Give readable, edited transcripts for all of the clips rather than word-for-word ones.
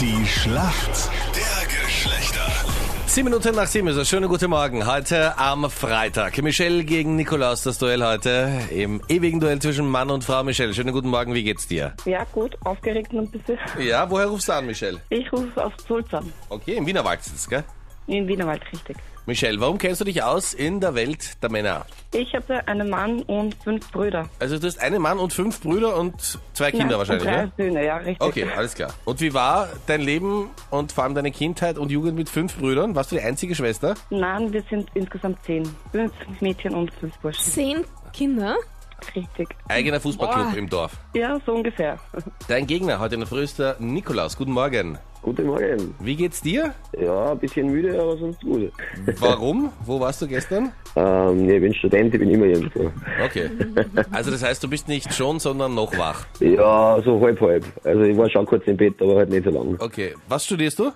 Die Schlacht der Geschlechter. 7 Minuten nach 7 ist es. Schönen guten Morgen. Heute am Freitag. Michelle gegen Nikolaus, das Duell heute. Im ewigen Duell zwischen Mann und Frau. Michelle, schönen guten Morgen. Wie geht's dir? Ja, gut. Aufgeregt ein bisschen. Ja, woher rufst du an, Michelle? Ich rufe aus Zulzern. Okay, im Wienerwald sitzt, gell? Im Wienerwald, richtig. Michelle, warum kennst du dich aus in der Welt der Männer? Ich habe einen Mann und 5 Brüder. Also du hast einen Mann und 5 Brüder und 2 Kinder, ja, wahrscheinlich, und 3 Söhne, ja, richtig. Okay, alles klar. Und wie war dein Leben und vor allem deine Kindheit und Jugend mit 5 Brüdern? Warst du die einzige Schwester? Nein, wir sind insgesamt 10. 5 Mädchen und 5 Burschen. 10 Kinder? Richtig. Eigener Fußballclub im Dorf? Ja, so ungefähr. Dein Gegner heute in der Früh ist der Nikolaus. Guten Morgen. Guten Morgen. Wie geht's dir? Ja, ein bisschen müde, aber sonst gut. Warum? Wo warst du gestern? Ich bin Student, ich bin immer irgendwo. Okay. Also das heißt, du bist nicht schon, sondern noch wach? Ja, so halb. Also ich war schon kurz im Bett, aber halt nicht so lange. Okay. Was studierst du?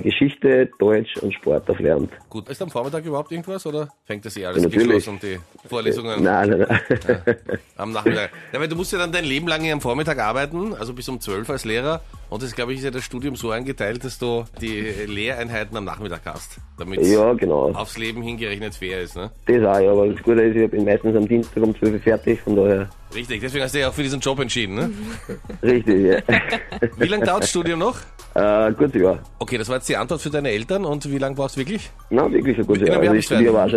Geschichte, Deutsch und Sport auf Lehramt. Gut. Ist am Vormittag überhaupt irgendwas oder fängt das alles natürlich los und die Vorlesungen? Nein. Ja, am Nachmittag. Ja, weil du musst ja dann dein Leben lang am Vormittag arbeiten, also bis um 12 als Lehrer. Und das, glaube ich, ist ja das Studium so eingeteilt, dass du die Lehreinheiten am Nachmittag hast, damit es aufs Leben hingerechnet fair ist, ne? Das auch, ja, aber das Gute ist, ich bin meistens am Dienstag um 12 Uhr fertig, von daher... Richtig, deswegen hast du dich auch für diesen Job entschieden, ne? Richtig, ja. Wie lange dauert das Studium noch? Gutes Jahr. Okay, das war jetzt die Antwort für deine Eltern und wie lange brauchst du wirklich? Na, wirklich ein gutes Jahr. Also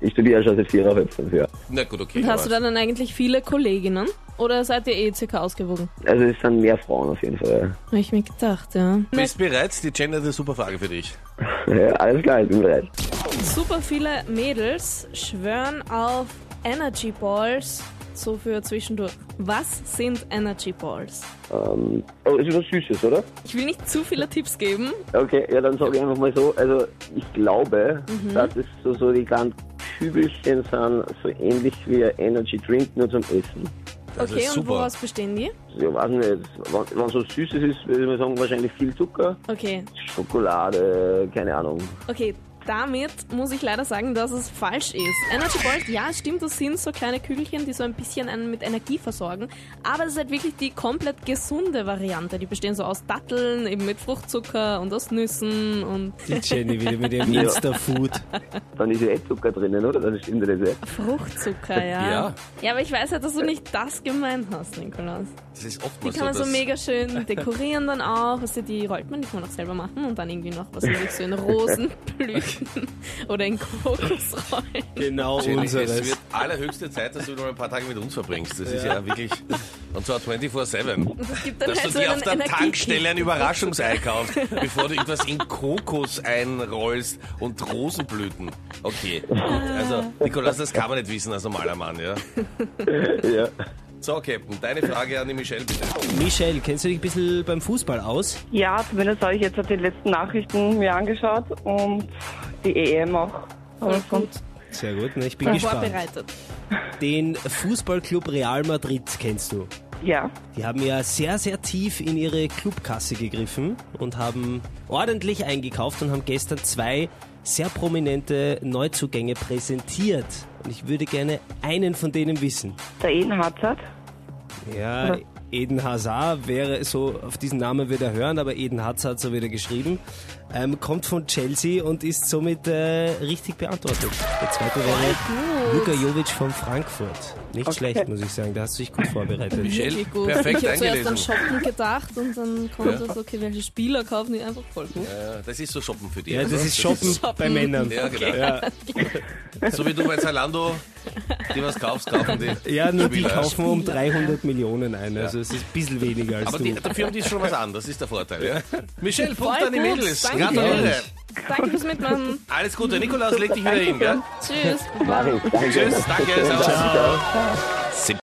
ich studiere schon seit 4,5 Jahren. Na gut, okay. Und hast du dann eigentlich viele Kolleginnen? Oder seid ihr circa ausgewogen? Also es sind mehr Frauen auf jeden Fall. Habe ich mir gedacht, ja. Bist bereit? Die Gender ist eine super Frage für dich. Ja, alles klar, ich bin bereit. Super viele Mädels schwören auf Energy Balls, so für zwischendurch. Was sind Energy Balls? Ist was Süßes, oder? Ich will nicht zu viele Tipps geben. Okay, ja, dann sage ich einfach mal so. Also ich glaube, das ist so die ganzen Kübelchen sind so ähnlich wie ein Energy Drink, nur zum Essen. Das okay, und woraus bestehen die? Ja, weiß nicht. Wenn so Süßes ist, würde ich sagen, wahrscheinlich viel Zucker. Okay. Schokolade, keine Ahnung. Okay, damit muss ich leider sagen, dass es falsch ist. Energy Balls, ja, stimmt, das sind so kleine Kügelchen, die so ein bisschen einen mit Energie versorgen. Aber es ist halt wirklich die komplett gesunde Variante. Die bestehen so aus Datteln, eben mit Fruchtzucker und aus Nüssen und... Die Jenny wieder mit ihrem Insta-Food. Dann ist ja Zucker drinnen, oder? Dann stimmt das ja. Fruchtzucker, ja. Ja, aber ich weiß halt, dass du nicht das gemeint hast, Nikolaus. Das ist oft die kann man so mega schön dekorieren dann auch. Also die rollt man, die kann man auch selber machen und dann irgendwie noch was so in Rosenblüten. Oder in Kokos rollen. Genau, unseres. Es wird allerhöchste Zeit, dass du noch ein paar Tage mit uns verbringst. Das ist ja wirklich, und zwar 24/7. Dass halt du dir auf der Tankstelle ein Überraschungsei kaufst, bevor du etwas in Kokos einrollst und Rosenblüten. Okay, gut. Also, Nikolaus, das kann man nicht wissen als normaler Mann, ja? Ja. So, Captain, deine Frage an die Michelle, bitte. Michelle, kennst du dich ein bisschen beim Fußball aus? Ja, zumindest habe ich jetzt die letzten Nachrichten mir angeschaut und die EM auch. Aber sonst... Sehr gut, ne? Ich bin gespannt. Vorbereitet. Den Fußballclub Real Madrid kennst du? Ja. Die haben ja sehr, sehr tief in ihre Clubkasse gegriffen und haben ordentlich eingekauft und haben gestern 2 sehr prominente Neuzugänge präsentiert. Und ich würde gerne einen von denen wissen. Der Eden Hazard? Ja, Eden Hazard wäre so, auf diesen Namen wird er hören, aber Eden Hazard, so wird er geschrieben, kommt von Chelsea und ist somit richtig beantwortet. Der zweite wäre Luka Jovic von Frankfurt. Nicht schlecht, muss ich sagen, da hast du dich gut vorbereitet. Michelle, gut. Perfekt eingelesen. Ich habe zuerst an Shoppen gedacht und dann kommt das, okay, welche Spieler kaufen die einfach voll gut. Ja, das ist so Shoppen für die. Ja, das ist Shoppen bei Männern. Ja, genau. Ja. So wie du bei Zalando, die was kaufst, kaufen die. Ja, nur Spieler. Die kaufen um 300 Millionen ein, also es ist ein bisschen weniger als aber du. Aber dafür haben die schon was an, das ist der Vorteil. Ja. Michelle, Punkt an die Mädels. Gratuliere. Danke fürs Mitmachen. Alles Gute. Nikolaus, leg dich wieder hin, gell? Tschüss. Tschüss, danke. Ciao.